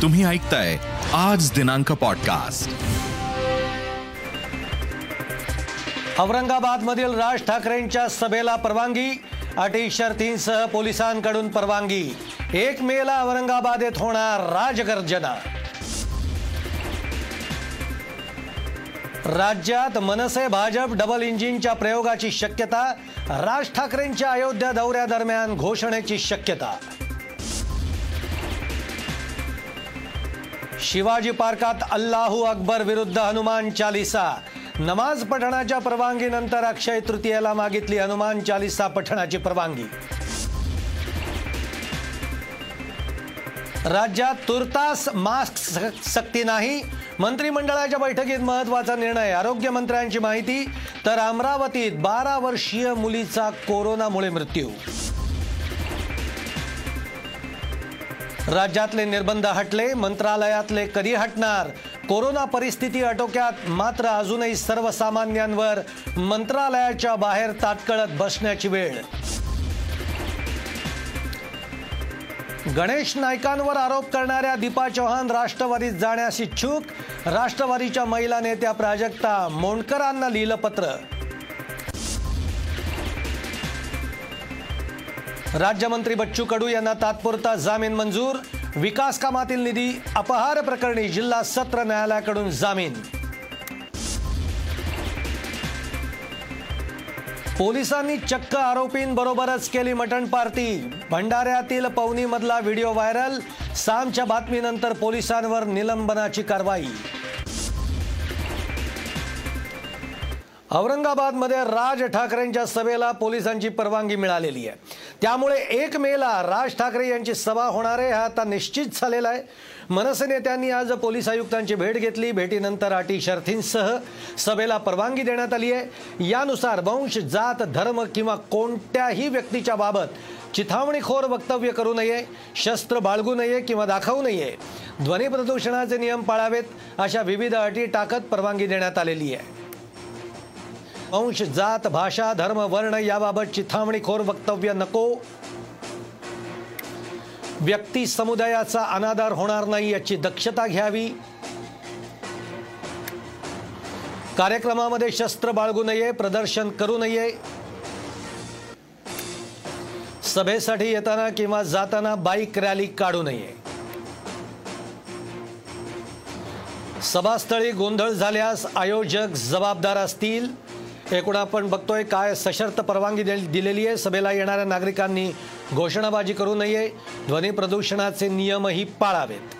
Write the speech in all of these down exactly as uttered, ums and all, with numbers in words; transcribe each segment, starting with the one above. तुम्ही ऐकताय आज दिनांक पॉडकास्ट। औरंगाबादमधील राज ठाकरेंच्या सभेला परवानगी, अटी शर्तींसह पोलिसांकडून परवानगी। एक मेला औरंगाबादेत होणार राजगर्जना। राज्यात मनसे भाजप डबल इंजिनच्या प्रयोगाची शक्यता, राज ठाकरेंच्या अयोध्या दौऱ्यादरम्यान घोषणेची शक्यता। शिवाजी पार्कात अल्लाहू अकबर विरुद्ध हनुमान चालीसा। नमाज पठणाच्या परवानगीनंतर अक्षय तृतीयेला मागितली हनुमान चालीसा पठणाची परवानगी। राज्यात तुर्तास मास्क सक्ती नाही, मंत्रिमंडळाच्या बैठकीत महत्त्वाचा निर्णय, आरोग्यमंत्र्यांची माहिती। तर अमरावतीत बारा वर्षीय मुलीचा कोरोनामुळे मृत्यू। राज्यातले निर्बंध हटले, मंत्रालयातले कधी हटणार? कोरोना परिस्थिती अटोक्यात, मात्र अजूनही सर्वसामान्यांवर मंत्रालयाच्या बाहेर ताटकळत बसण्याची वेळ। गणेश नायकांवर आरोप करणाऱ्या दीपा चव्हाण राष्ट्रवादीत जाण्यास इच्छुक, राष्ट्रवादीच्या महिला नेत्या प्राजक्ता मोंडकरांना लिहिलं पत्र। राज्यमंत्री बच्चू कडू यांना तात्पुरता जामीन मंजूर, विकास कामातील निधी अपहार प्रकरणी जिल्हा सत्र न्यायालयाकडून जामीन। पोलिसांनी चक्क आरोपींबरोबरच केली मटण पार्टी, भंडाऱ्यातील पवनीमधला व्हिडिओ व्हायरल। सामच्या बातमीनंतर पोलिसांवर निलंबनाची कारवाई। औरंगाबादमध्ये राज ठाकरेंच्या सभेला पोलिसांची परवानगी मिळालेली आहे, त्यामुळे एक मेला राज ठाकरे यांची सभा होणार आहे हा आता निश्चित झालेला आहे। मनसे नेत्यांनी आज पोलीस आयुक्तांची भेट घेतली, भेटीनंतर अटी शर्थींसह सभेला परवानगी देण्यात आली आहे। यानुसार वंश, जात, धर्म किंवा कोणत्याही व्यक्तीच्या बाबत चिथावणीखोर वक्तव्य करू नये, शस्त्र बाळगू नये किंवा दाखवू नये, ध्वनी प्रदूषणाचे नियम पाळावेत अशा विविध अटी टाकत परवानगी देण्यात आलेली आहे। वंश, जात, भाषा, धर्म, वर्ण याबाबत चिथावणीखोर वक्तव्य नको, व्यक्ती समुदायाचा अनादर होणार नाही याची दक्षता घ्यावी, कार्यक्रमामध्ये शस्त्र बाळगू नये, प्रदर्शन करू नये, सभेसाठी येताना किंवा जाताना बाईक रॅली काढू नये, सभास्थळी गोंधळ झाल्यास आयोजक जबाबदार असतील। एकूण आपण बघतोय काय सशर्त परवानगी दिलेली आहे। सभेला येणाऱ्या नागरिकांनी घोषणाबाजी करू नये, ध्वनी प्रदूषणाचे नियमही पाळावेत,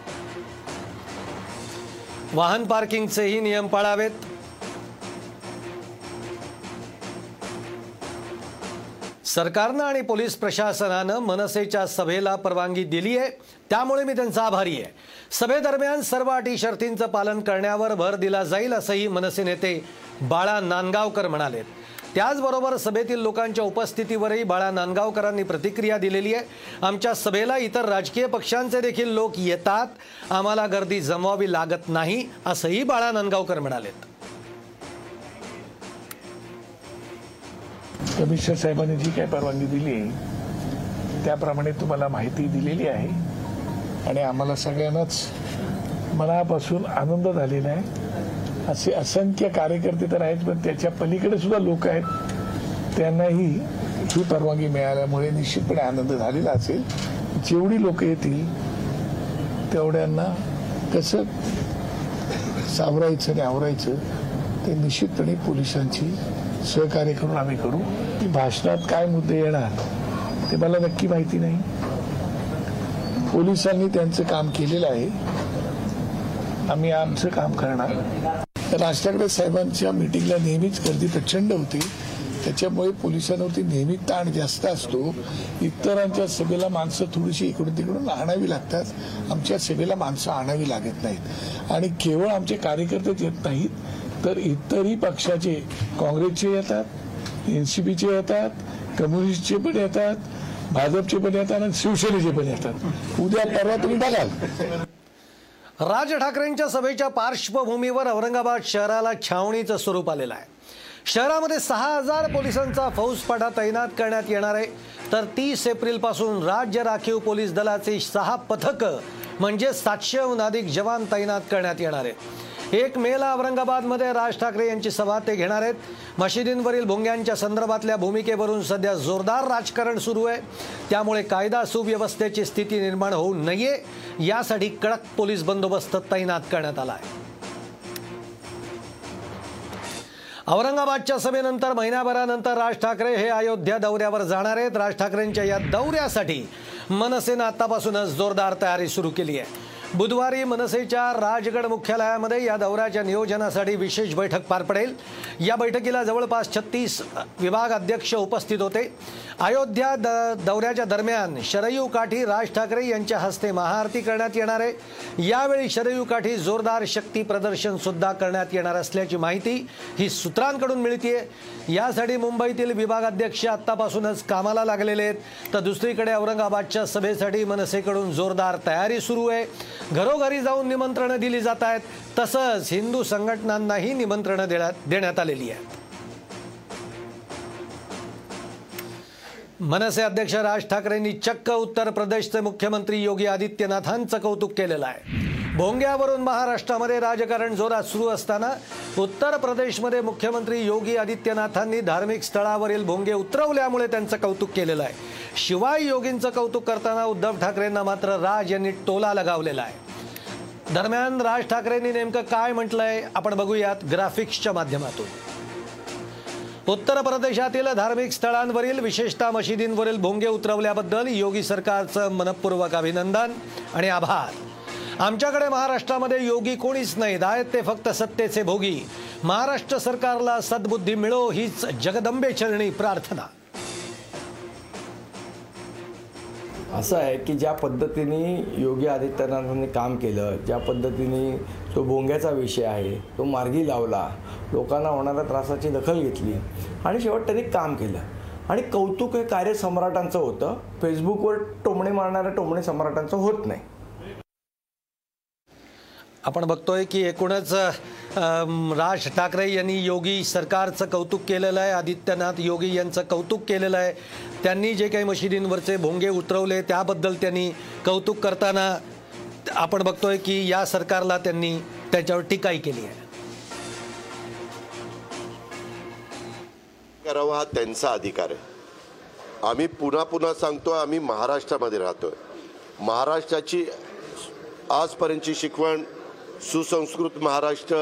वाहन पार्किंगचेही नियम पाळावेत, सरकारनं आणि पोलीस प्रशासनानं मनसेच्या सभेला परवानगी दिली आहे त्यामुळे मी त्यांचा आभारी आहे। सभेदरम्यान सर्व अटी शर्तींचं पालन करण्यावर भर दिला जाईल असंही मनसे नेते बाळा नांदगावकर म्हणाले। त्याचबरोबर सभेतील लोकांच्या उपस्थितीवरही बाळा नांदगावकरांनी प्रतिक्रिया दिलेली आहे। आमच्या सभेला इतर राजकीय पक्षांचे देखील लोक येतात, आम्हाला गर्दी जमवावी लागत नाही असंही बाळा नांदगावकर म्हणाले। कमिशनर साहेबांनी जी काही परवानगी दिली आहे त्याप्रमाणे तुम्हाला माहिती दिलेली आहे आणि आम्हाला सगळ्यांनाच मनापासून आनंद झालेला आहे। असे असंख्य कार्यकर्ते तर आहेत पण त्याच्या पलीकडे सुद्धा लोक आहेत, त्यांनाही ही परवानगी मिळाल्यामुळे निश्चितपणे आनंद झालेला असेल। जेवढी लोक येतील तेवढ्यांना कसं सावरायचं आणि आवरायचं ते निश्चितपणे पोलिसांची सहकार्य करून आम्ही करू। ती भाषणात काय मुद्दे येणार ते मला नक्की माहिती नाही, पोलिसांनी त्यांचं काम केलेलं आहे, आम्ही आमचं काम करणार। राज ठाकरे साहेबांच्या मीटिंगला नेहमीच गर्दी प्रचंड होती, त्याच्यामुळे पोलिसांवरती नेहमी ताण जास्त असतो। इतरांच्या सभेला माणसं थोडीशी इकडून तिकडून आणावी लागतात, आमच्या सभेला माणसं आणावी लागत नाहीत आणि केवळ आमचे कार्यकर्तेच येत नाहीत तर इतरही पक्षाचे, काँग्रेसचे येतात, एन सी पीचे येतात, कम्युनिस्टचे पण येतात, भाजपचे पण येतात आणि शिवसेनेचे पण येतात। उद्या परवा तुम्ही बघाल। राज ठाकरेंच्या सभेच्या पार्श्वभूमीवर औरंगाबाद शहराला छावणीचं स्वरूप आलेलं आहे। शहरामध्ये सहा हजार पोलिसांचा फौजपाठा तैनात करण्यात येणार आहे, तर तीस एप्रिलपासून राज्य राखीव पोलीस दलाचे सहा पथकं म्हणजे सातशेहून अधिक जवान तैनात करण्यात येणार आहेत. एक मेला औरंगाबादमध्ये राज ठाकरे यांची सभा ते घेणार आहेत. मशिदींवरील भोंग्यांच्या संदर्भातल्या भूमिकेवरून सध्या जोरदार राजकारण सुरू आहे. त्यामुळे कायदा सुव्यवस्थेची स्थिती निर्माण होऊ नये यासाठी कडक पोलीस बंदोबस्त तैनात करण्यात आला आहे. औरंगाबादच्या सभेनंतर महिनाभरानंतर राज ठाकरे हे अयोध्या दौऱ्यावर जाणार आहेत. राज ठाकरेंच्या या दौऱ्यासाठी मनसेनं आतापासूनच जोरदार तयारी सुरू केली आहे. बुधवारी मनसेच्या राजगड मुख्यालयामध्ये या दौऱ्याच्या नियोजनासाठी विशेष बैठक पार पडेल. या बैठकीला जवळपास छत्तीस विभाग अध्यक्ष उपस्थित होते. अयोध्या द दौऱ्याच्या दरम्यान शरयू काठी राज ठाकरे यांच्या हस्ते महाआरती करण्यात येणार आहे. यावेळी शरयू काठी जोरदार शक्ती प्रदर्शनसुद्धा करण्यात येणार असल्याची माहिती ही सूत्रांकडून मिळते. यासाठी मुंबईतील विभागाध्यक्ष आत्तापासूनच कामाला लागलेले आहेत. तर दुसरीकडे औरंगाबादच्या सभेसाठी मनसेकडून जोरदार तयारी सुरू आहे. घरोघरी जाऊन निमंत्रणं दिली जात आहेत. तसंच हिंदू संघटनांनाही निमंत्रणं देण्यात देण्यात आलेली आहेत. मनसे अध्यक्ष राज ठाकरेंनी चक्क उत्तर प्रदेशचे मुख्यमंत्री योगी आदित्यनाथांचं कौतुक केलेलं आहे. भोंग्यावरून महाराष्ट्रामध्ये राजकारण जोरात सुरू असताना उत्तर प्रदेशमध्ये मुख्यमंत्री योगी आदित्यनाथांनी धार्मिक स्थळावरील भोंगे उतरवल्यामुळे त्यांचं कौतुक केलेलं आहे. शिवाय योगींचं कौतुक करताना उद्धव ठाकरेंना मात्र राज यांनी टोला लगावलेला आहे. दरम्यान राज ठाकरेंनी नेमकं काय म्हटलंय आपण बघूयात ग्राफिक्सच्या माध्यमातून. उत्तर प्रदेशातील धार्मिक स्थळांवरील विशेषतः मशिदींवरील भोंगे उतरवल्याबद्दल योगी सरकारचं मनपूर्वक अभिनंदन आणि आभार. आमच्याकडे महाराष्ट्रामध्ये योगी कोणीच नाहीत, आहेत ते फक्त सत्तेचे भोगी. महाराष्ट्र सरकारला सद्बुद्धी मिळो हीच जगदंबेचरणी प्रार्थना. असं आहे की ज्या पद्धतीने योगी आदित्यनाथांनी काम केलं, ज्या पद्धतीने तो भोंग्याचा विषय आहे तो मार्गी लावला, लोकांना होणाऱ्या त्रासाची दखल घेतली आणि शेवट त्यांनी काम केलं. आणि कौतुक हे कार्य सम्राटांचं होतं, फेसबुकवर टोमणे मारणाऱ्या टोमणे सम्राटांचं होत नाही. आपण बघतोय की एकूणच राज ठाकरे यांनी योगी सरकारचं कौतुक केलेलं आहे, आदित्यनाथ योगी यांचं कौतुक केलेलं आहे. त्यांनी जे काही मशिदींवरचे भोंगे उतरवले त्याबद्दल त्यांनी कौतुक करताना आपण बघतोय की या सरकारला त्यांनी त्याच्यावर टीकाही केली आहे. करावा हा त्यांचा अधिकार आहे. आम्ही पुन्हा पुन्हा सांगतो, आम्ही महाराष्ट्रामध्ये राहतोय. महाराष्ट्राची आजपर्यंतची शिकवण, सुसंस्कृत महाराष्ट्र,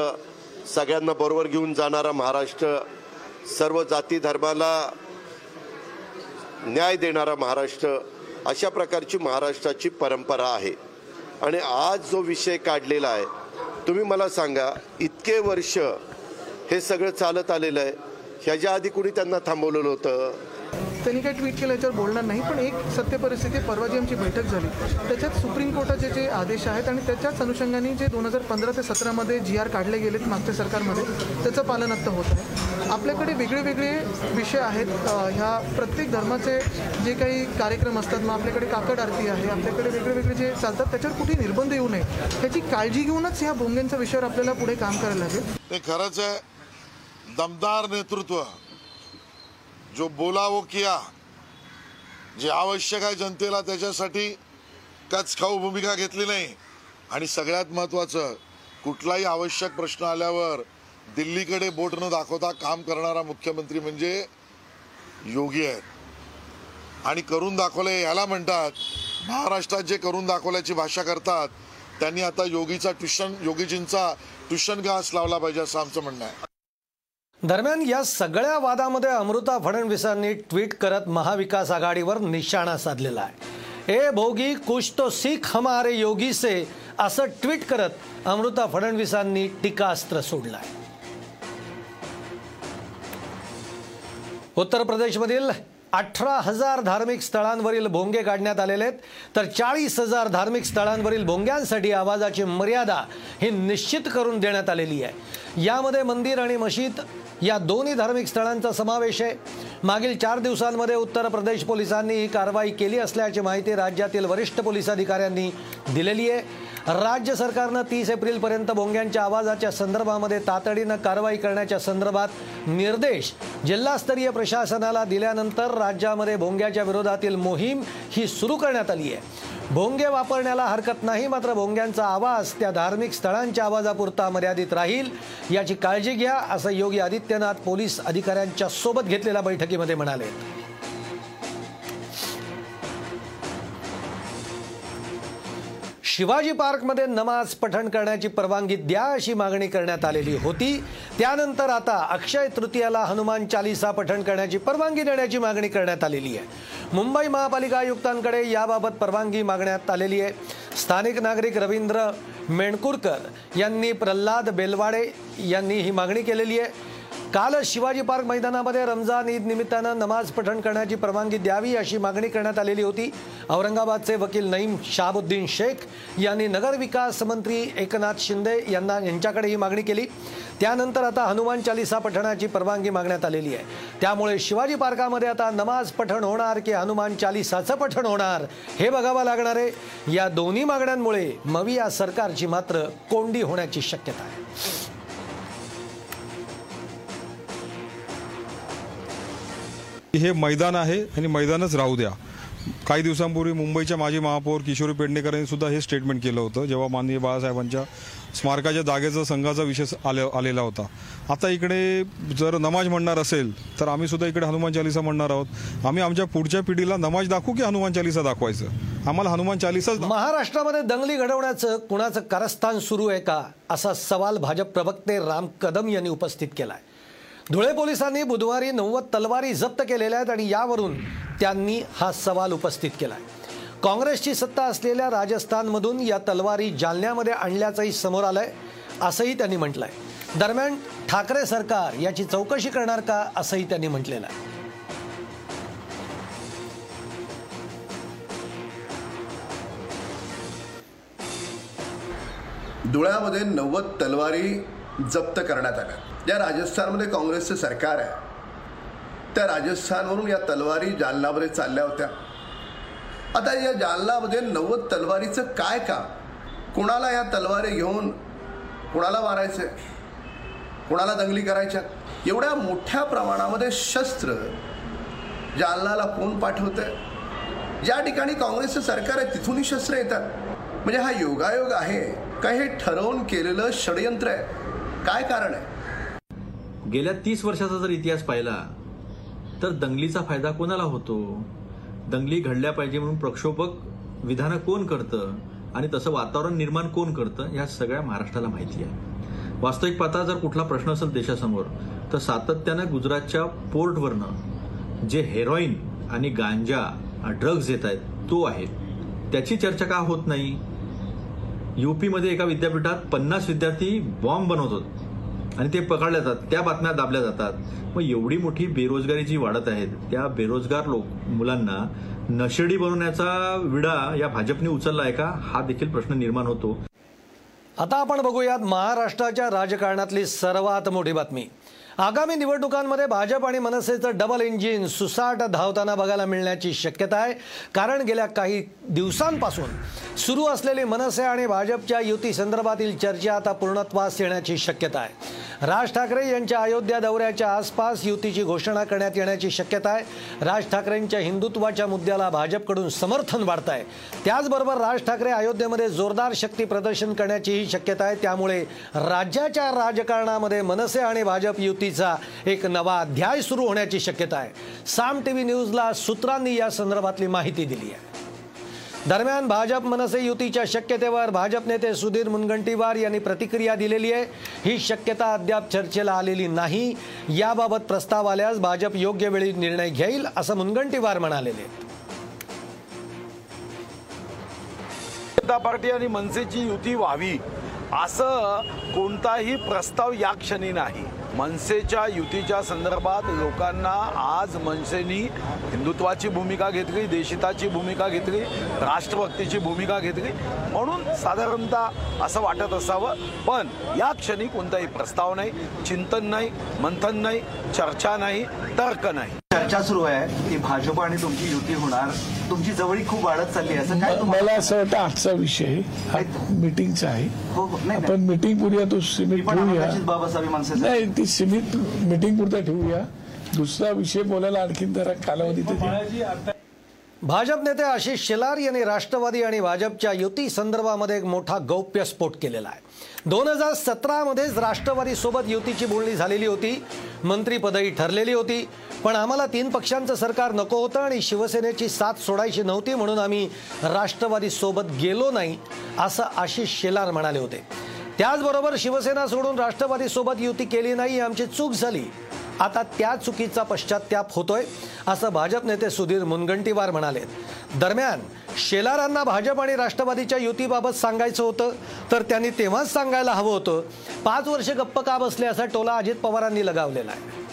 सगळ्यांना बरोबर घेऊन जाणारा महाराष्ट्र, सर्व जाती धर्माला न्याय देणारा महाराष्ट्र, अशा प्रकारची महाराष्ट्राची परंपरा आहे. आणि आज जो विषय काढलेला आहे, तुम्ही मला सांगा, इतके वर्ष हे सगळं चालत आलेलं आहे. ह्याच्या आधी कुणी त्यांना थांबवलेलं होतं? त्यांनी काय ट्विट केलं याच्यावर बोलणार नाही, पण एक सत्य परिस्थिती परवा जी आमची बैठक झाली त्याच्यात सुप्रीम कोर्टाचे जे आदेश आहेत आणि त्याच्याच अनुषंगाने जे दोन हजार पंधरा ते सतरामध्ये जी आर काढले गेलेत मागच्या सरकारमध्ये त्याचं पालन आत्ता होत आहे. आपल्याकडे वेगळे वेगळे विषय आहेत. ह्या प्रत्येक धर्माचे जे काही कार्यक्रम असतात, मग आपल्याकडे काकड आरती आहे, आपल्याकडे वेगळे वेगळे जे चालतात त्याच्यावर कुठे निर्बंध येऊ नये ह्याची काळजी घेऊनच ह्या भोंग्यांच्या विषयावर आपल्याला पुढे काम करायला लागेल. ते खरंच दमदार नेतृत्व जो बोला वो किया, जे आवश्यक आहे जनतेला त्याच्यासाठी कचखाऊ भूमिका घेतली नाही. आणि सगळ्यात महत्त्वाचं, कुठलाही आवश्यक प्रश्न आल्यावर दिल्लीकडे बोट न दाखवता काम करणारा मुख्यमंत्री म्हणजे योगी आहेत. आणि करून दाखवले याला म्हणतात. महाराष्ट्रात जे करून दाखवल्याची भाषा करतात त्यांनी आता योगीचा ट्युशन योगीजींचा ट्युशन घास लावला पाहिजे असं आमचं म्हणणं आहे. दरम्यान या सगळ्या वादामध्ये अमृता फडणवीसांनी ट्विट करत महाविकास आघाडीवर निशाणा साधलेला आहे. ए भोगी कुछ तो सीख हमारे योगी से असं ट्विट करत अमृता फडणवीसांनी टीकास्त्र सोडलं आहे. उत्तर प्रदेशमधील अठरा हजार धार्मिक स्थळांवरील भोंगे काढण्यात आलेले आहेत. तर चाळीस हजार धार्मिक स्थळांवरील भोंग्यांसाठी आवाजाची मर्यादा ही निश्चित करून देण्यात आलेली आहे. यामध्ये मंदिर आणि मशीद या दोन्ही धार्मिक स्थळांचा समावेश आहे. मागील चार दिवसांमध्ये उत्तर प्रदेश पोलिसांनी ही कारवाई केली असल्याची माहिती राज्यातील वरिष्ठ पोलीस अधिकाऱ्यांनी दिलेली आहे. राज्य सरकारनं तीस एप्रिलपर्यंत भोंग्यांच्या आवाजाच्या संदर्भामध्ये तातडीनं कारवाई करण्याच्या संदर्भात निर्देश जिल्हास्तरीय प्रशासनाला दिल्यानंतर राज्यामध्ये भोंग्याच्या विरोधातील मोहीम ही सुरू करण्यात आली आहे. भोंगे वापरण्याला हरकत नाही, मात्र भोंग्यांचा आवाज त्या धार्मिक स्थळांच्या आवाजापुरता मर्यादित राहील, याची काळजी घ्या, असं योगी आदित्यनाथ पोलीस अधिकाऱ्यांच्या सोबत घेतलेल्या बैठकीमध्ये म्हणाले. शिवाजी पार्कमध्ये नमाज पठण करण्याची परवानगी द्या अशी मागणी करण्यात आलेली होती. त्यानंतर आता अक्षय तृतीयाला हनुमान चालीसा पठण करण्याची परवानगी देण्याची मागणी करण्यात आलेली आहे. मुंबई महापालिका आयुक्तांकडे याबाबत परवानगी मागण्यात आलेली आहे. स्थानिक नागरिक रवींद्र मेणकुरकर यांनी प्रल्हाद बेलवाडे यांनी ही मागणी केलेली आहे. काल शिवाजी पार्क मैदानामध्ये रमजान ईद निमित्तानं नमाज पठण करण्याची परवानगी द्यावी अशी मागणी करण्यात आलेली होती. औरंगाबादचे वकील नईम शहाबुद्दीन शेख यांनी नगरविकास मंत्री एकनाथ शिंदे यांना यांच्याकडे ही मागणी केली. त्यानंतर आता हनुमान चालीसा पठणाची परवानगी मागण्यात आलेली आहे. त्यामुळे शिवाजी पार्कामध्ये आता नमाज पठण होणार की हनुमान चालीसाचं पठण होणार हे बघावं लागणार आहे. या दोन्ही मागण्यांमुळे मविया सरकारची मात्र कोंडी होण्याची शक्यता आहे. हे मैदान आहे आणि मैदानच राहू द्या. काही दिवसांपूर्वी मुंबईच्या माजी महापौर किशोरी पेडणेकर यांनी सुद्धा हे स्टेटमेंट केलं होतं, जेव्हा माननीय बाळासाहेबांच्या स्मारकाच्या जागेचा संघाचा विषय आले आलेला होता. आता इकडे जर नमाज म्हणणार असेल तर आम्हीसुद्धा इकडे हनुमान चालीसा म्हणणार आहोत. आम्ही आमच्या पुढच्या पिढीला नमाज दाखवू की हनुमान चालीसा दाखवायचं? आम्हाला हनुमान चालीसा. महाराष्ट्रामध्ये दंगली घडवण्याचं कुणाचं कारस्थान सुरू आहे का, असा सवाल भाजप प्रवक्ते राम कदम यांनी उपस्थित केला आहे. धुळे पोलिसांनी बुधवारी नव्वद तलवारी जप्त केलेल्या आहेत आणि यावरून त्यांनी हा सवाल उपस्थित केला आहे. काँग्रेसची सत्ता असलेल्या राजस्थानमधून या तलवारी जालन्यामध्ये आणल्याचंही समोर आलं आहे, असंही त्यांनी म्हटलं आहे. दरम्यान ठाकरे सरकार याची चौकशी करणार का, असंही त्यांनी म्हटलेलं आहे. धुळ्यामध्ये नव्वद तलवारी जप्त करण्यात आल्या. ज्या राजस्थानमध्ये काँग्रेसचं सरकार आहे त्या राजस्थानवरून या तलवारी जालनामध्ये चालल्या होत्या. आता या जालनामध्ये नव्वद तलवारीचं काय काम? कुणाला या तलवारी घेऊन कुणाला मारायचं, कुणाला दंगली करायच्या? एवढ्या मोठ्या प्रमाणामध्ये शस्त्र जालनाला कोण पाठवतं? ज्या ठिकाणी काँग्रेसचं सरकार आहे तिथूनही शस्त्र येतात. म्हणजे हा योगायोग आहे का, हे ठरवून केलेलं षडयंत्र आहे? काय कारण आहे? गेल्या तीस वर्षाचा जर इतिहास पाहिला तर दंगलीचा फायदा कोणाला होतो? दंगली घडल्या पाहिजे म्हणून प्रक्षोभक विधानं कोण करतं आणि तसं वातावरण निर्माण कोण करतं, ह्या सगळ्या महाराष्ट्राला माहिती आहे. वास्तविक पाहता जर कुठला प्रश्न असेल देशासमोर तर सातत्यानं गुजरातच्या पोर्टवरनं जे हेरोईन आणि गांजा ड्रग्ज येत आहेत तो आहे, त्याची चर्चा का होत नाही? युपीमध्ये एका विद्यापीठात पन्नास विद्यार्थी बॉम्ब बनवतात आणि ते पकडल्या जातात, त्या बातम्या दाबल्या जातात. मग एवढी मोठी बेरोजगारी जी वाढत आहे त्या बेरोजगार लोक मुलांना नशेडी बनवण्याचा विडा या भाजपने उचलला आहे का, हा देखील प्रश्न निर्माण होतो. आता आपण बघूयात महाराष्ट्राच्या राजकारणातली सर्वात मोठी बातमी. आगामी निवडणुकांमध्ये भाजप आणि मनसेचं डबल इंजिन सुसाट धावताना बघायला मिळण्याची शक्यता आहे. कारण गेल्या काही दिवसांपासून सुरू असलेली मनसे आणि भाजपच्या युती संदर्भातील चर्चा आता पूर्णत्वास येण्याची शक्यता आहे. राज ठाकरे यांच्या अयोध्या दौऱ्याच्या आसपास युतीची घोषणा करण्यात येण्याची शक्यता आहे. राज ठाकरेंच्या हिंदुत्वाच्या मुद्द्याला भाजपकडून समर्थन वाढत आहे. त्याचबरोबर राज ठाकरे अयोध्येमध्ये जोरदार शक्ती प्रदर्शन करण्याचीही शक्यता आहे. त्यामुळे राज्याच्या राजकारणामध्ये मनसे आणि भाजप युती एक नवा अध्याय सुरू होण्याची शक्यता आहे. साम टीव्ही न्यूजला सूत्रांनी या संदर्भातली माहिती दिली आहे. दरम्यान भाजप मनसे युतीच्या शक्यतेवर भाजप नेते सुधीर मुनगंटीवार यांनी प्रतिक्रिया दिलेली आहे. ही शक्यता अद्याप चर्चेला आलेली नाही. याबाबत प्रस्ताव आल्यास भाजप योग्य वेळी निर्णय घेईल, असं मुनगंटीवार म्हणालेले. जनता पार्टी आणि मनसेची युती व्हावी असं कोणताही प्रस्ताव या क्षणी नाही. मनसेच्या युतीच्या संदर्भात लोकांना आज मनसेनी हिंदुत्वाची भूमिका घेतली, देशहिताची भूमिका घेतली, राष्ट्रभक्तीची भूमिका घेतली, म्हणून साधारणतः असं वाटत असावं. पण या क्षणी कोणताही प्रस्ताव नाही, चिंतन नाही, मंथन नाही, चर्चा नाही, तर्क नाही. चर्चा सुरू आहे की भाजप आणि तुमची युती होणार. तुमची जवळीक खूप वाढत चालली, असं काय? मला असं वाटतं आजचा विषय मीटिंगचा आहे. आपण मीटिंग पुढे तो सीमित नाही, ती सीमित मीटिंग पुरता ठेवूया. दुसरा विषय बोलायला आणखी जरा कालावधी. भाजप नेते आशिष शेलार यांनी राष्ट्रवादी आणि भाजपच्या युती संदर्भामध्ये एक मोठा गौप्यस्फोट केलेला आहे। दोन हजार सतरा मध्येच राष्ट्रवादीसोबत युतीची बोलणी झालेली होती, मंत्रीपदही ठरलेली होती, पण आम्हाला तीन पक्षांचं सरकार नको होतं आणि शिवसेनेची साथ सोडायची नव्हती म्हणून आम्ही राष्ट्रवादीसोबत गेलो नाही असं आशिष शेलार म्हणाले होते। त्याचबरोबर शिवसेना सोडून राष्ट्रवादीसोबत युती केली नाही आमची चूक झाली, आता त्या चुकीचा पश्चात्ताप होतोय असं भाजप नेते सुधीर मुनगंटीवार म्हणाले। दरम्यान शेलारांना भाजप आणि राष्ट्रवादीच्या युतीबाबत सांगायचं होतं तर त्यांनी तेव्हाच सांगायला हवं होतं। पाच वर्ष गप्प का बसले असा टोला अजित पवारांनी लगावलेला आहे।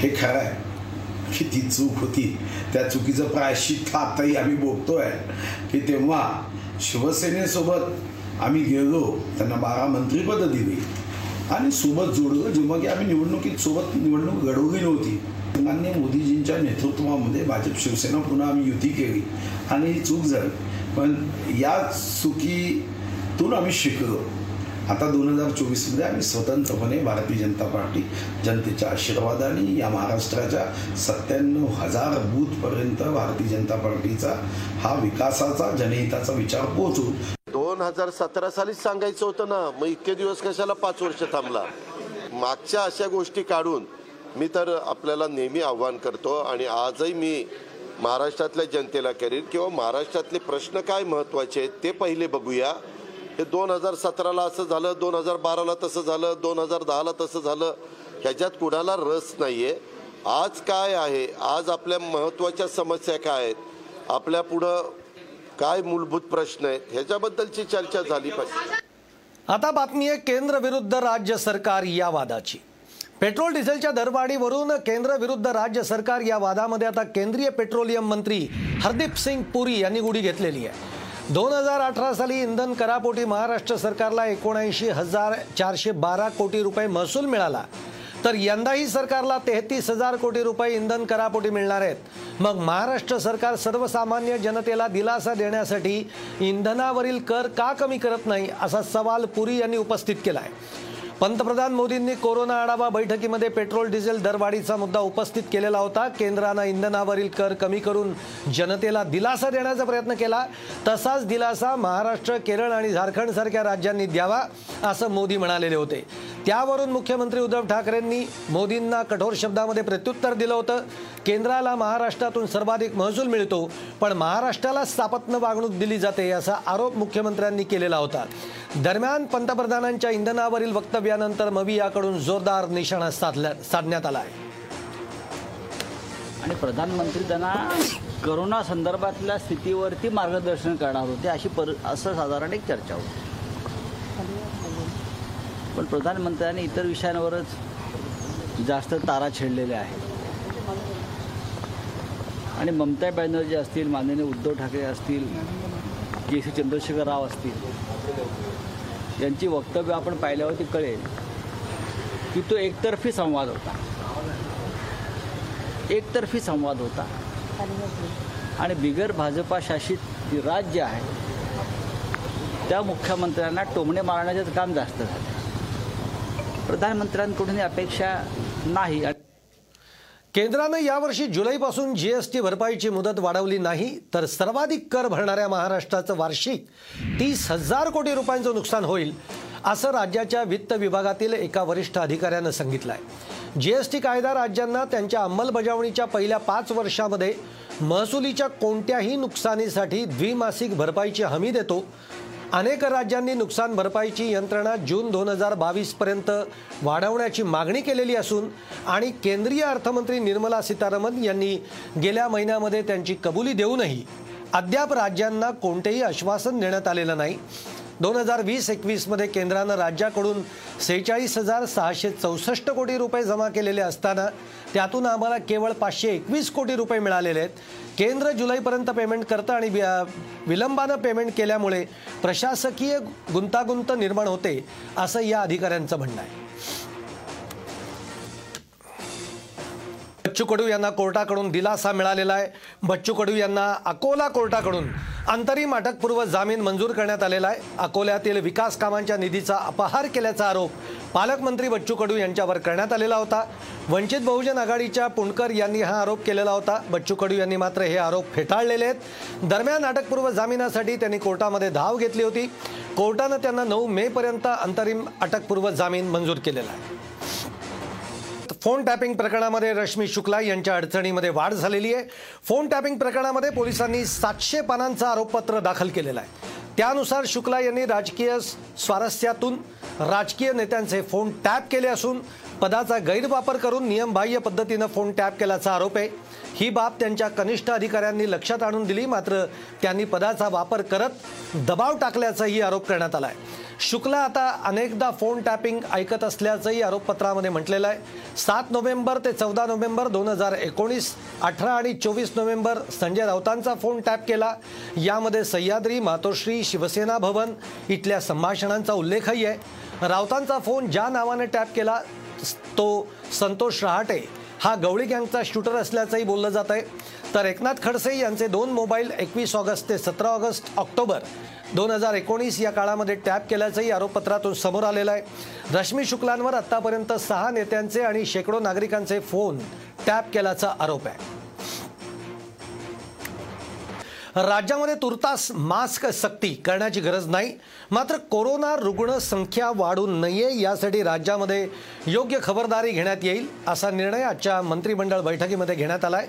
हे खरं आहे की ती चूक होती, त्या चुकीचं प्रायश्चित्त आताही आम्ही बघतोय की तेव्हा शिवसेनेसोबत आम्ही गेलो, त्यांना बारा मंत्रीपद दिली आणि सोबत जोडलं, जेव्हा की आम्ही निवडणुकीत सोबत निवडणूक घडवली नव्हती। माननीय मोदीजींच्या नेतृत्वामध्ये भाजप शिवसेना पुन्हा आम्ही युती केली आणि चूक झाली, पण या चुकीतून आम्ही शिकलो। आता दोन हजार चोवीसमध्ये आम्ही स्वतंत्रपणे भारतीय जनता पार्टी जनतेच्या आशीर्वादाने या महाराष्ट्राच्या सत्त्याण्णव हजार बूथपर्यंत भारतीय जनता पार्टीचा हा विकासाचा जनहिताचा विचार पोहोचू। दोन हजार सतरा सालीच सांगायचं होतं ना, मग इतके दिवस कशाला पाच वर्ष थांबला। मागच्या अशा गोष्टी काढून मी तर आपल्याला नेहमी आव्हान करतो आणि आजही मी महाराष्ट्रातल्या जनतेला करीन किंवा महाराष्ट्रातले प्रश्न काय महत्त्वाचे आहेत ते पहिले बघूया। हे दोन हजार सतराला असं झालं, दोन हजार बाराला तसं झालं, दोन हजार दहाला तसं झालं, ह्याच्यात कुणाला रस नाही आहे। आज काय आहे, आज आपल्या महत्त्वाच्या समस्या काय आहेत, आपल्या पुढं काय मूलभूत प्रश्न आहेत ह्याच्याबद्दलची चर्चा झाली पाहिजे। आता बातमी आहे केंद्र विरुद्ध राज्य सरकार या वादाची। पेट्रोल डिझेलच्या दरवाढीवरून केंद्र विरुद्ध राज्य सरकार या वादामध्ये आता केंद्रीय पेट्रोलियम मंत्री हरदीप सिंग पुरी यांनी गुढी घेतलेली आहे। दोन हजार अठरा साली इंधन करापोटी महाराष्ट्र सरकारला एकोणऐंशी हजार चारशे बारा कोटी रुपये महसूल मिळाला, तर यंदाही सरकारला तेहतीस हजार कोटी रुपये इंधन करापोटी मिळणार आहेत। मग महाराष्ट्र सरकार सर्वसामान्य जनतेला दिलासा देण्यासाठी इंधनावरील कर का कमी करत नाही असा सवाल पुरी यांनी उपस्थित केला आहे। पंतप्रधान मोदींनी कोरोना आढावा बैठकीमध्ये पेट्रोल डिझेल दरवाढीचा मुद्दा उपस्थित केलेला होता। केंद्रानं इंधनावरील कर कमी करून जनतेला दिलासा देण्याचा प्रयत्न केला, तसाच दिलासा महाराष्ट्र, केरळ आणि झारखंडसारख्या राज्यांनी द्यावा असं मोदी म्हणालेले होते। त्यावरून मुख्यमंत्री उद्धव ठाकरेंनी मोदींना कठोर शब्दामध्ये प्रत्युत्तर दिलं होतं। केंद्राला महाराष्ट्रातून सर्वाधिक महसूल मिळतो पण महाराष्ट्राला सापत्न वागणूक दिली जाते असा आरोप मुख्यमंत्र्यांनी केलेला होता। दरम्यान पंतप्रधानांच्या इंधनावरील वक्तव्यानंतर मवियाकडून जोरदार निशाणा साधला साधण्यात आला आहे आणि प्रधानमंत्री त्यांना करोना संदर्भातल्या स्थितीवरती मार्गदर्शन करणार होते अशी पर असं साधारण एक चर्चा होती, पण प्रधानमंत्र्यांनी इतर विषयांवरच जास्त तारा छेडलेल्या आहेत। आणि ममता बॅनर्जी असतील, माननीय उद्धव ठाकरे असतील, के सी चंद्रशेखर राव असतील, यांची वक्तव्य आपण पाहिल्यावरती कळेल की तो एकतर्फी संवाद होता, एकतर्फी संवाद होता आणि बिगर भाजपा शासित राज्य आहे त्या मुख्यमंत्र्यांना टोमणे मारण्याचं काम जास्त झालं। प्रधानमंत्र्यांकडून अपेक्षा नाही। केंद्रानं यावर्षी जुलैपासून जीएसटी भरपाईची मुदत वाढवली नाही तर सर्वाधिक कर भरणाऱ्या महाराष्ट्राचं वार्षिक तीस हजार कोटी रुपयांचं नुकसान होईल असं राज्याच्या वित्त विभागातील एका वरिष्ठ अधिकाऱ्यानं सांगितलं आहे। जीएसटी कायदा राज्यांना त्यांच्या अंमलबजावणीच्या पहिल्या पाच वर्षामध्ये महसुलीच्या कोणत्याही नुकसानीसाठी द्विमासिक भरपाईची हमी देतो। अनेक राज्यांनी नुकसान भरपाईची यंत्रणा जून दोन हजार बावीसपर्यंत वाढवण्याची मागणी केलेली असून आणि केंद्रीय अर्थमंत्री निर्मला सीतारामन यांनी गेल्या महिन्यामध्ये त्यांची कबुली देऊनही अद्याप राज्यांना कोणतेही आश्वासन देण्यात आलेलं नाही। दोन हजार वीस एकवीसमध्ये केंद्रानं राज्याकडून सेहेचाळीस हजार सहाशे चौसष्ट कोटी रुपये जमा केलेले असताना त्यातून आम्हाला केवळ पाचशे एकवीस कोटी रुपये मिळालेले आहेत। केंद्र जुलैपर्यंत पेमेंट करतं आणि विलंबानं पेमेंट केल्यामुळे प्रशासकीय गुंतागुंत निर्माण होते असं या अधिकाऱ्यांचं म्हणणं आहे। बच्चू कडू यांना कोर्टाकडून दिलासा मिळालेला आहे। बच्चू कडू यांना अकोला कोर्टाकडून अंतरिम अटकपूर्व जामीन मंजूर करण्यात आलेला आहे। अकोल्यातील विकास कामांच्या निधीचा अपहार केल्याचा आरोप पालकमंत्री बच्चू कडू यांच्यावर करण्यात आलेला होता। वंचित बहुजन आघाडीच्या पुणकर यांनी हा आरोप केलेला होता। बच्चू कडू यांनी मात्र हे आरोप फेटाळलेले आहेत। दरम्यान अटकपूर्व जामिनासाठी त्यांनी कोर्टामध्ये धाव घेतली होती। कोर्टाने त्यांना नऊ मे पर्यंत अंतरिम अटकपूर्व जामीन मंजूर केलेला आहे। फोन टॅपिंग प्रकरणामध्ये रश्मी शुक्ला यांच्या अडचणीमध्ये वाढ झालेली आहे। फोन टॅपिंग प्रकरणामध्ये पोलिसांनी सातशे पानांचं आरोपपत्र दाखल केलेलं आहे। त्यानुसार शुक्ला यांनी राजकीय स्वारस्यातून राजकीय नेत्यांचे फोन टॅप केले असून पदाचा गैरवापर करून नियमबाह्य पद्धतीने फोन टॅप केल्याचा आरोप आहे। ही बाब त्यांच्या कनिष्ठ अधिकाऱ्यांनी लक्षात आणून दिली, मात्र त्यांनी पदाचा वापर करत दबाव टाकल्याचाही आरोप करण्यात आला आहे। शुक्ला आता अनेकदा फोन टॅपिंग ऐकत असल्याचंही आरोपपत्रामध्ये म्हटलेलं आहे। सात नोव्हेंबर ते चौदा नोव्हेंबर दोन हजार एकोणीस अठरा आणि चोवीस नोव्हेंबर संजय राऊतांचा फोन टॅप केला। यामध्ये सह्याद्री मातोश्री शिवसेना भवन इथल्या संभाषणांचा उल्लेखही आहे। राऊतांचा फोन ज्या नावाने टॅप केला तो संतोष रहाटे हा गवळी गँगचा शूटर असल्याचंही बोललं जात आहे। तर एकनाथ खडसे यांचे दोन मोबाईल एकवीस ऑगस्ट ते सतरा ऑगस्ट ऑक्टोबर दोन हजार एकोणीस या काळामध्ये टॅप केल्याचंही आरोपपत्रातून समोर आलेलं आहे। रश्मी शुक्लांवर आत्तापर्यंत सहा नेत्यांचे आणि शेकडो नागरिकांचे फोन टॅप केल्याचा आरोप आहे। राज्यामध्ये तुर्तास मास्क सक्ती करण्याची गरज नाही, मात्र कोरोना रुग्ण संख्या वाढू नये यासाठी राज्यामध्ये योग्य खबरदारी घेण्यात येईल असा निर्णय आजच्या मंत्रिमंडळ बैठकीमध्ये घेण्यात आला आहे,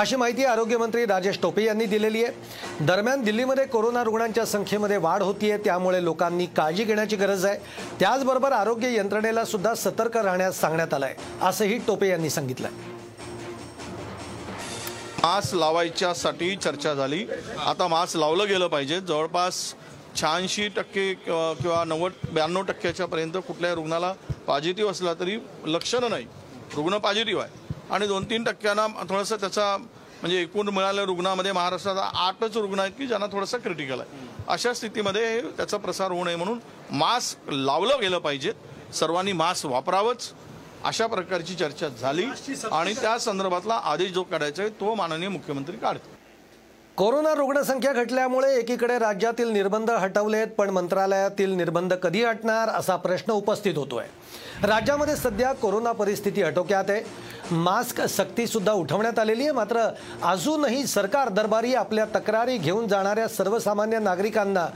अशी माहिती आरोग्यमंत्री राजेश टोपे यांनी दिलेली आहे। दरम्यान दिल्लीमध्ये कोरोना रुग्णांच्या संख्येमध्ये वाढ होतीये, त्यामुळे लोकांनी काळजी घेण्याची गरज आहे। त्याचबरोबर आरोग्य यंत्रणेला सुद्धा सतर्क राहण्यास सांगण्यात आलं आहे, असंही टोपे यांनी सांगितलं आहे। मास्क लावायच्यासाठी चर्चा झाली, आता मास्क लावलं गेलं पाहिजे। जवळपास शहाऐंशी टक्के किंवा नव्वद ब्याण्णव टक्क्याच्यापर्यंत कुठल्याही रुग्णाला पॉझिटिव्ह असला तरी लक्षणं नाही, रुग्ण पॉझिटिव्ह आहे आणि दोन तीन टक्क्यांना थोडंसं त्याचा म्हणजे एकूण मिळालेल्या रुग्णामध्ये महाराष्ट्राचा आठच रुग्ण आहेत की ज्यांना थोडंसं क्रिटिकल आहे। अशा स्थितीमध्ये त्याचा प्रसार होऊ नये म्हणून मास्क लावलं गेलं पाहिजे, सर्वांनी मास्क वापरावंच, अशा प्रकारची चर्चा झाली आणि त्या संदर्भातला आदेश जो काढायचा आहे तो माननीय मुख्यमंत्री काढतील। कोरोना रुग्णसंख्या घटल्यामुळे एकीकडे राज्यातील निर्बंध हटवलेत, पण मंत्रालयातील निर्बंध कधी हटणार असा प्रश्न उपस्थित होतोय। राज्यामध्ये सध्या कोरोना परिस्थिती आटोक्यात आहे। मास्क सक्तीसुद्धा उठवण्यात आलेली आहे, मात्र अजूनही सरकार दरबारी आपल्या तक्रारी घेऊन जाणाऱ्या सर्वसामान्य नागरिकांना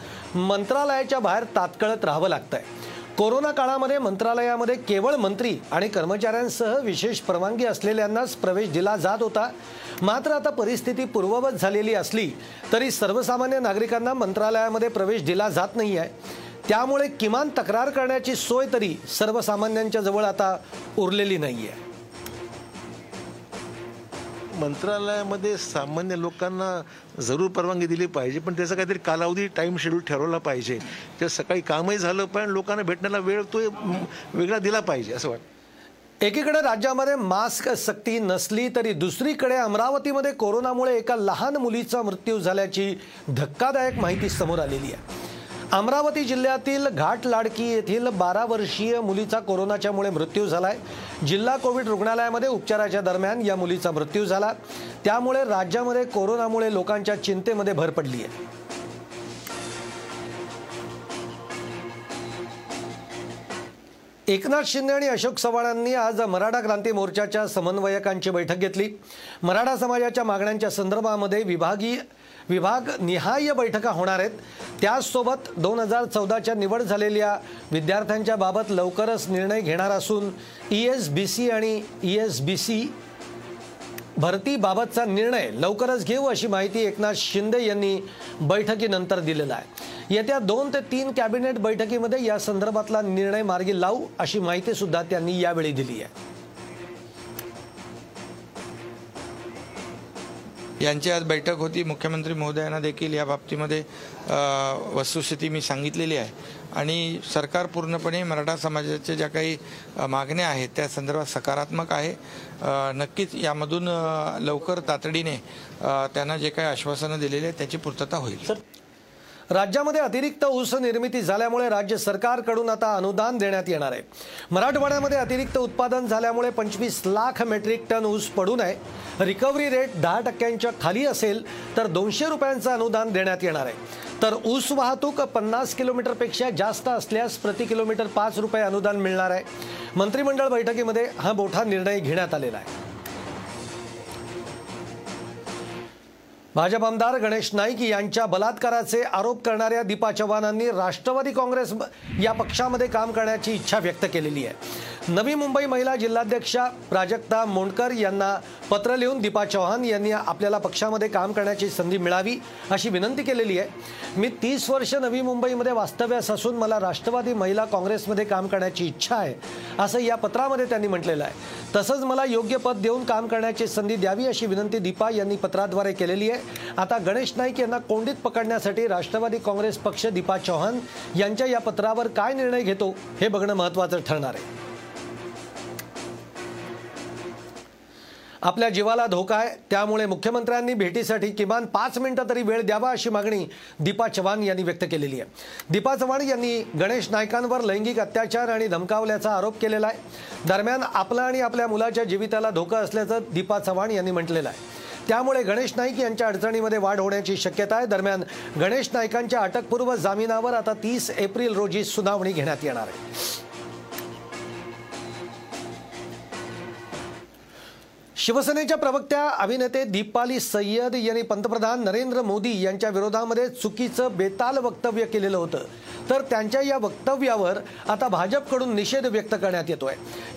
मंत्रालयाच्या बाहेर ताटकळत राहावं लागतंय। कोरोना काळामध्ये मंत्रालयामध्ये केवळ मंत्री आणि कर्मचाऱ्यांसह विशेष परवानगी असलेल्यांनाच प्रवेश दिला जात होता, मात्र आता परिस्थिती पूर्ववत झालेली असली तरी सर्वसामान्य नागरिकांना मंत्रालयामध्ये प्रवेश दिला जात नाही आहे। त्यामुळे किमान तक्रार करण्याची सोय तरी सर्वसामान्यांच्या जवळ आता उरलेली नाही आहे। मंत्रालयामध्ये सामान्य लोकांना जरूर परवानगी दिली पाहिजे, पण त्याचा काहीतरी कालावधी टाईम शेड्यूल ठरवला पाहिजे। ते सकाळी कामही झालं पण लोकांना भेटण्याला वेळ तो वेगळा दिला पाहिजे असं वाटतं। एकीकडे राज्यामध्ये मास्क सक्ती नसली तरी दुसरीकडे अमरावतीमध्ये कोरोनामुळे एका लहान मुलीचा मृत्यू झाल्याची धक्कादायक माहिती समोर आलेली आहे। अमरावती जिल्ह्यातील घाट लाडकी येथील बारा वर्षीय मुलीचा कोरोनाच्यामुळे मृत्यू झाला आहे। जिल्हा कोविड रुग्णालयामध्ये उपचाराच्या दरम्यान या मुलीचा मृत्यू झाला, त्यामुळे राज्यामध्ये कोरोनामुळे लोकांच्या चिंतेमध्ये भर पडली आहे। एकनाथ शिंदे आणि अशोक चव्हाणांनी आज मराठा क्रांती मोर्चाच्या समन्वयकांची बैठक घेतली। मराठा समाजाच्या मागण्यांच्या संदर्भामध्ये विभागीय विभाग निहाय बैठका होणार आहेत। त्यासोबत दोन हजार चौदाच्या निवड झालेल्या विद्यार्थ्यांच्या बाबत लवकरच निर्णय घेणार असून ई एस बी सी आणि ई एस बी सी भरतीबाबतचा निर्णय लवकरच घेऊ अशी माहिती एकनाथ शिंदे यांनी बैठकीनंतर दिलेला आहे। येत्या दोन ते तीन कॅबिनेट बैठकीमध्ये या संदर्भातला निर्णय मार्गी लावू अशी माहितीसुद्धा त्यांनी यावेळी दिली आहे। यांची आज बैठक होती। मुख्यमंत्री महोदयांना देखील या बाबतीमध्ये वस्तुस्थिती मी सांगितलेली आहे आणि सरकार पूर्णपणे मराठा समाजाच्या ज्या काही मागण्या आहेत त्या संदर्भात सकारात्मक आहे। नक्कीच यामधून लवकर तातडीने त्यांना जे काही आश्वासनं दिलेली आहेत त्याची पूर्तता होईल। राज्यामध्ये अतिरिक्त ऊस निर्मिती झाल्यामुळे राज्य सरकारकडून आता अनुदान देण्यात येणार आहे। मराठवाड्यामध्ये अतिरिक्त उत्पादन झाल्यामुळे पंचवीस लाख मेट्रिक टन ऊस पडू नये, रिकव्हरी रेट दहा टक्क्यांच्या खाली असेल तर दोनशे रुपयांचं अनुदान देण्यात येणार आहे। तर ऊस वाहतूक पन्नास किलोमीटरपेक्षा जास्त असल्यास प्रति किलोमीटर पाच रुपये अनुदान मिळणार आहे। मंत्रिमंडळ बैठकीमध्ये हा मोठा निर्णय घेण्यात आलेला आहे। भाजप आमदार गणेश नाईक यांच्या बलात्काराचे आरोप करणाऱ्या दीपा चव्हाणांनी राष्ट्रवादी काँग्रेस या पक्षामध्ये काम करण्याची इच्छा व्यक्त केलेली आहे। नवी मुंबई महिला जिल्हाध्यक्षा प्राजक्ता मोंडकर यांना पत्र लिहून दीपा चव्हाण यांनी आपल्याला पक्षामध्ये काम करण्याची संधी मिळावी अशी विनंती केलेली आहे। मी तीस वर्ष नवी मुंबईमध्ये वास्तव्यास असून मला राष्ट्रवादी महिला काँग्रेसमध्ये काम करण्याची इच्छा आहे असं या पत्रामध्ये त्यांनी म्हटलेलं आहे। तसंच मला योग्य पद देऊन काम करण्याची संधी द्यावी अशी विनंती दीपा यांनी पत्राद्वारे केलेली आहे। आता गणेश नाईक यांना कोंडीत पकडण्यासाठी राष्ट्रवादी काँग्रेस पक्ष दीपा चव्हाण यांच्या या पत्रावर काय निर्णय घेतो हे बघणं महत्त्वाचं ठरणार आहे। आपल्या जीवाला धोका आहे, त्यामुळे मुख्यमंत्र्यांनी भेटीसाठी किमान पाच मिनिटं तरी वेळ द्यावा अशी मागणी दीपा चव्हाण यांनी व्यक्त केलेली आहे। दीपा चव्हाण यांनी गणेश नाईकांवर लैंगिक अत्याचार आणि धमकावल्याचा आरोप केलेला आहे। दरम्यान आपला आणि आपल्या मुलाच्या जीविताला धोका असल्याचं दीपा चव्हाण यांनी म्हटलेलं आहे। त्यामुळे गणेश नाईक यांच्या अडचणीमध्ये वाढ होण्याची शक्यता आहे। दरम्यान गणेश नाईकांच्या अटकपूर्व जामिनावर आता तीस एप्रिल रोजी सुनावणी घेण्यात येणार आहे। शिवसेनेच्या प्रवक्त्या अभिनेते दीपाली सय्यद यांनी पंतप्रधान नरेंद्र मोदी यांच्या विरोधामध्ये चुकीचं बेताल वक्तव्य केलेलं होतं, तर त्यांच्या या वक्तव्यावर आता भाजपकडून निषेध व्यक्त करण्यात येतोय।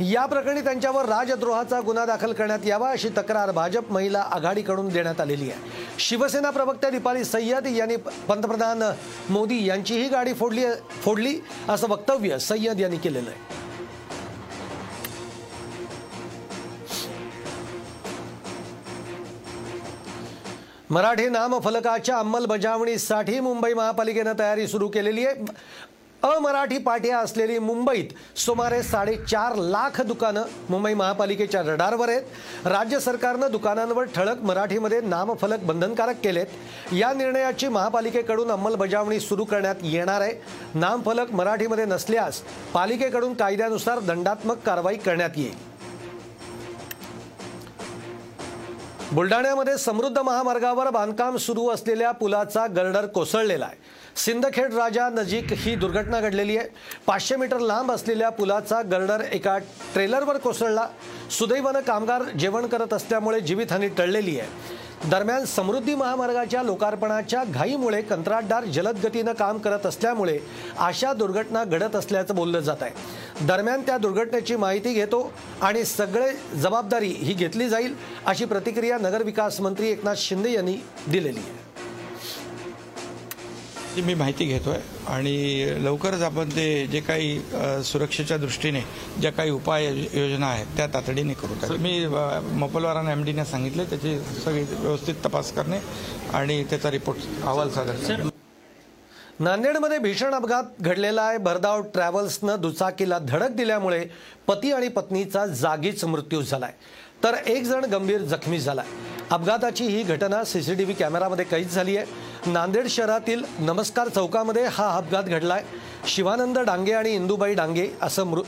या प्रकरणी त्यांच्यावर राजद्रोहाचा गुन्हा दाखल करण्यात यावा अशी तक्रार भाजप महिला आघाडीकडून देण्यात आलेली आहे। शिवसेना प्रवक्त्या दीपाली सय्यद यांनी पंतप्रधान मोदी यांचीही गाडी फोडली फोडली असं वक्तव्य सय्यद यांनी केलेलं आहे। मराठी नामफलकाच्या अंमलबजावणीसाठी मुंबई महापालिकेनं तयारी सुरू केलेली आहे। अमराठी पाट्या असलेली मुंबईत सुमारे साडेचार लाख दुकानं मुंबई महापालिकेच्या रडारवर आहेत। राज्य सरकारनं दुकानांवर ठळक मराठीमध्ये नामफलक बंधनकारक केलेत। या निर्णयाची महापालिकेकडून अंमलबजावणी सुरू करण्यात येणार आहे। नामफलक मराठीमध्ये नसल्यास पालिकेकडून कायद्यानुसार दंडात्मक कारवाई करण्यात येईल। बुलढाण्यामध्ये समृद्ध महामार्गावर बांधकाम सुरू असलेल्या पुलाचा गर्डर कोसळलेला आहे। सिंदखेड राजा नजीक ही दुर्घटना घडलेली आहे। पाचशे मीटर लांब असलेल्या पुलाचा गर्डर एका ट्रेलरवर कोसळला। सुदैवानं कामगार जेवण करत असल्यामुळे जीवितहानी टळलेली आहे। दरम्यान समृद्धी महामार्गाच्या लोकार्पणाच्या घाईमुळे कंत्राटदार जलद गतीनं काम करत असल्यामुळे अशा दुर्घटना घडत असल्याचं बोललं जात आहे। दरम्यान त्या दुर्घटनेची माहिती घेतो आणि सगळे जबाबदारी ही घेतली जाईल अशी प्रतिक्रिया नगरविकास मंत्री एकनाथ शिंदे यांनी दिलेली आहे। जी मी माहिती घेतोय आणि लवकरच आपण ते जे काही सुरक्षेच्या दृष्टीने ज्या काही उपाय योजना आहेत त्या तातडीने करू। मी मपलवारांना एम डीने सांगितले त्याची सगळी व्यवस्थित तपास करणे आणि त्याचा रिपोर्ट अहवाल सादर करणे। नांदेडमध्ये भीषण अपघात घडलेला आहे। भरधाव ट्रॅव्हल्सनं दुचाकीला धडक दिल्यामुळे पती आणि पत्नीचा जागीच मृत्यू झालाय, तर एक जण गंभीर जखमी झालाय। अपघाताची ही घटना सीसीटीव्ही कॅमेरामध्ये कैद झाली आहे। नांदेड शहरातील नमस्कार चौकामध्ये हा अपघात घडलाय। शिवानंद डांगे आणि इंदुबाई डांगे असं मृ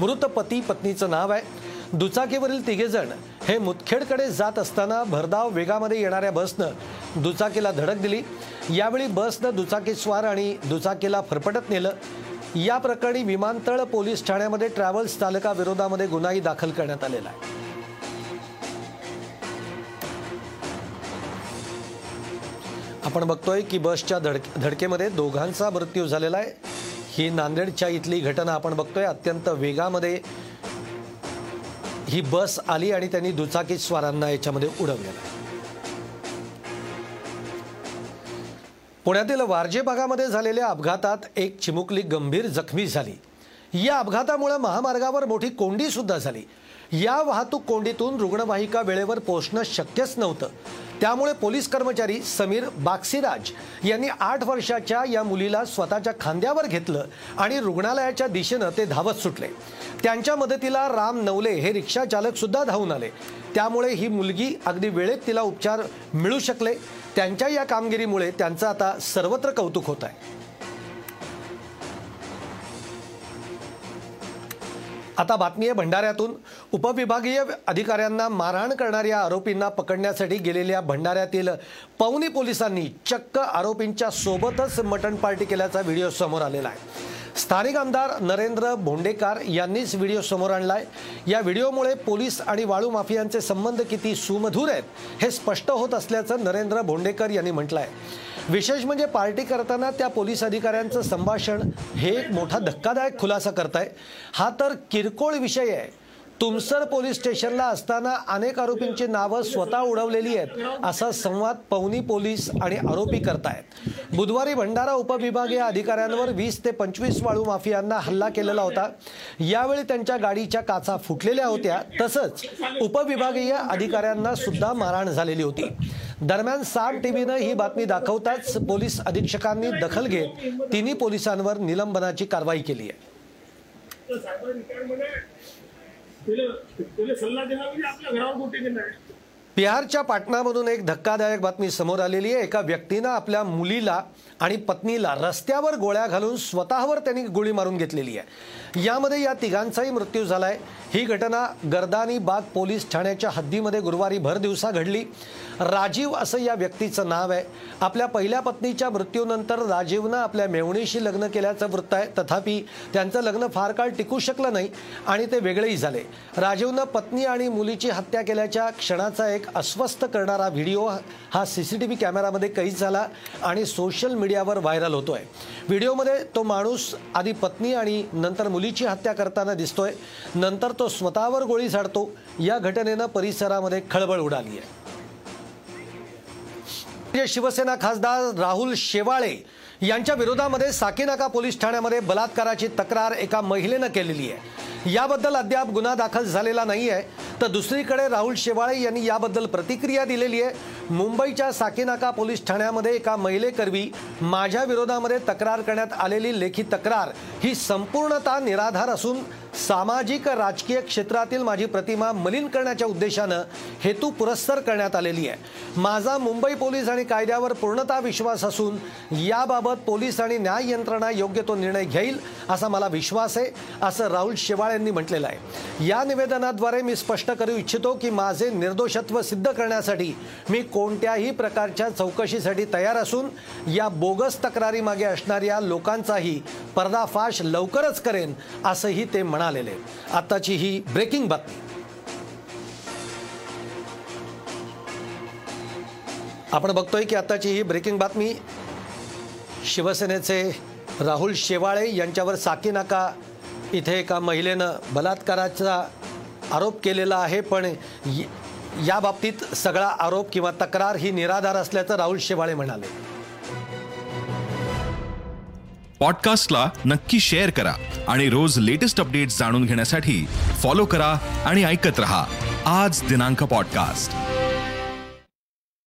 मृत पती पत्नीचं नाव आहे। दुचाकीवरील तिघेजण हे मुदखेडकडे जात असताना भरधाव वेगामध्ये येणाऱ्या बसनं दुचाकीला धडक दिली। यावेळी बसनं दुचाकीस्वार आणि दुचाकीला फरफटत नेलं। या प्रकरणी विमानतळ पोलीस ठाण्यामध्ये ट्रॅव्हल्स चालकाविरोधामध्ये गुन्हाही दाखल करण्यात आलेला आहे। आपण बघतोय की बसच्या धडके धडकेमध्ये दोघांचा मृत्यू झालेला आहे। ही नांदेडच्या इथली घटना आपण बघतोय। अत्यंत वेगामध्ये ही बस आली आणि त्यांनी दुचाकी स्वारांना याच्यामध्ये उडवलेलं। पुण्यातील वारजे भागामध्ये झालेल्या अपघातात एक चिमुकली गंभीर जखमी झाली। या अपघातामुळे महामार्गावर मोठी कोंडी सुद्धा झाली। या वाहतूक कोंडीतून रुग्णवाहिका वेळेवर पोहोचणं शक्यच नव्हतं, त्यामुळे पोलीस कर्मचारी समीर बागसिराज यांनी आठ वर्षाच्या या मुलीला स्वतःच्या खांद्यावर घेतलं आणि रुग्णालयाच्या दिशेनं ते धावत सुटले। त्यांच्या मदतीला राम नवले हे रिक्षाचालकसुद्धा धावून आले, त्यामुळे ही मुलगी अगदी वेळेत तिला उपचार मिळू शकले। त्यांच्या या कामगिरीमुळे त्यांचं आता सर्वत्र कौतुक होत आहे. आता बातमी आहे भंडाऱ्यातून. उपविभागीय अधिकाऱ्यांना मारहाण करणाऱ्या आरोपींना पकडण्यासाठी गेलेल्या भंडाऱ्यातील पवनी पोलिसांनी चक्क आरोपींच्या सोबतच मटण पार्टी केल्याचा व्हिडिओ समोर आलेला आहे. स्थानिक आमदार नरेंद्र भोंडेकर यांनीच व्हिडिओ समोर आणला आहे. या व्हिडिओमुळे पोलीस आणि वाळू माफियांचे संबंध किती सुमधुर आहेत हे स्पष्ट होत असल्याचं नरेंद्र भोंडेकर यांनी म्हटलं आहे. विशेष म्हणजे पार्टी करताना त्या पोलीस अधिकाऱ्यांचं संभाषण हे एक मोठा धक्कादायक खुलासा करत आहे. हा तर किरकोळ विषय आहे. तुमसर पोलीस स्टेशनला असताना अनेक आरोपींची नावं स्वतः उडवलेली आहेत असा संवाद पवनी पोलीस आणि आरोपी करतायत. बुधवारी भंडारा उपविभागीय अधिकाऱ्यांवर वीस ते पंचवीस वाळू माफियांना हल्ला केलेला होता. यावेळी त्यांच्या गाडीच्या काचा फुटलेल्या होत्या. तसंच उपविभागीय अधिकाऱ्यांना सुद्धा मारहाण झालेली होती. दरम्यान साम टीव्हीनं ही बातमी दाखवताच पोलीस अधीक्षकांनी दखल घेत तिन्ही पोलिसांवर निलंबनाची कारवाई केली आहे. बिहारच्या पाटणामधून एक धक्कादायक बातमी समोर आलेली आहे. एका व्यक्तीनं आपल्या मुलीला आणि पत्नीला रस्त्यावर गोळ्या घालून स्वतःवर त्यांनी गोळी मारून घेतलेली आहे. यामध्ये या तिघांचाही मृत्यू झाला आहे. ही घटना गर्दानीबाग पोलीस ठाण्याच्या हद्दीमध्ये गुरुवारी भर दिवसा घडली. राजीव असं या व्यक्तीचं नाव आहे. आपल्या पहिल्या पत्नीच्या मृत्यूनंतर राजीवनं आपल्या मेव्हणीशी लग्न केल्याचं वृत्त आहे. तथापि त्यांचं लग्न फार काळ टिकू शकलं नाही आणि ते वेगळेही झाले. राजीवनं पत्नी आणि मुलीची हत्या केल्याच्या क्षणाचा एक अस्वस्थ करणारा व्हिडिओ हा सी सी टी व्ही कॅमेरामध्ये कैद झाला आणि सोशल मीडियावर व्हायरल होतोय. व्हिडिओमध्ये तो माणूस आधी पत्नी आणि नंतर मुलीची हत्या करताना दिसतोय. नंतर तो स्वतःवर गोळी झाडतो. या घटनेनं परिसरामध्ये खळबळ उडाली आहे. शिवसेना खासदार राहुल शेवाळे यांच्या विरोधामध्ये साकीनाका पोलीस ठाण्यामध्ये बलात्काराची तक्रार एका महिलेनं केलेली आहे. याबद्दल अद्याप गुन्हा दाखल झालेला नाही आहे. तर दुसरीकडे राहुल शेवाळे यांनी याबद्दल प्रतिक्रिया दिलेली आहे. मुंबईच्या साकीनाका पोलीस ठाण्यामध्ये एका महिलेकरवी माझ्या विरोधामध्ये तक्रार करण्यात आलेली लेखी तक्रार ही संपूर्णतः निराधार असून सामाजिक राजकीय क्षेत्रातील माझी प्रतिमा मलिन करण्याच्या उद्देशानं हेतू पुरस्सर करण्यात आलेली आहे. माझा मुंबई पोलीस आणि कायद्यावर पूर्णतः विश्वास असून याबाबत पोलीस आणि न्याय यंत्रणा योग्य तो निर्णय घेईल असा मला विश्वास आहे असं राहुल शेवाळे यांनी म्हटलेलं आहे. या निवेदनाद्वारे मी स्पष्ट करू इच्छितो की माझे निर्दोषत्व सिद्ध करण्यासाठी मी कोणत्याही प्रकारच्या चौकशीसाठी तयार असून या बोगस तक्रारीमागे असणाऱ्या लोकांचाही पर्दाफाश लवकरच करेन असंही ते म्हणाले. आताची ही ब्रेकिंग बातमी. आपण बघतोय की आताची ही ब्रेकिंग बातमी शिवसेनेचे राहुल शेवाळे यांच्यावर साकीनाका इथे एका महिलेनं बलात्काराचा आरोप केलेला आहे. पण या बाबतीत सगळा आरोप किंवा तक्रार ही निराधार असल्याचं राहुल शेवाळे म्हणाले. पॉडकास्टला नक्की शेअर करा आणि रोज लेटेस्ट अपडेट्स जाणून घेण्यासाठी फॉलो करा आणि ऐकत रहा आज दिनांक पॉडकास्ट.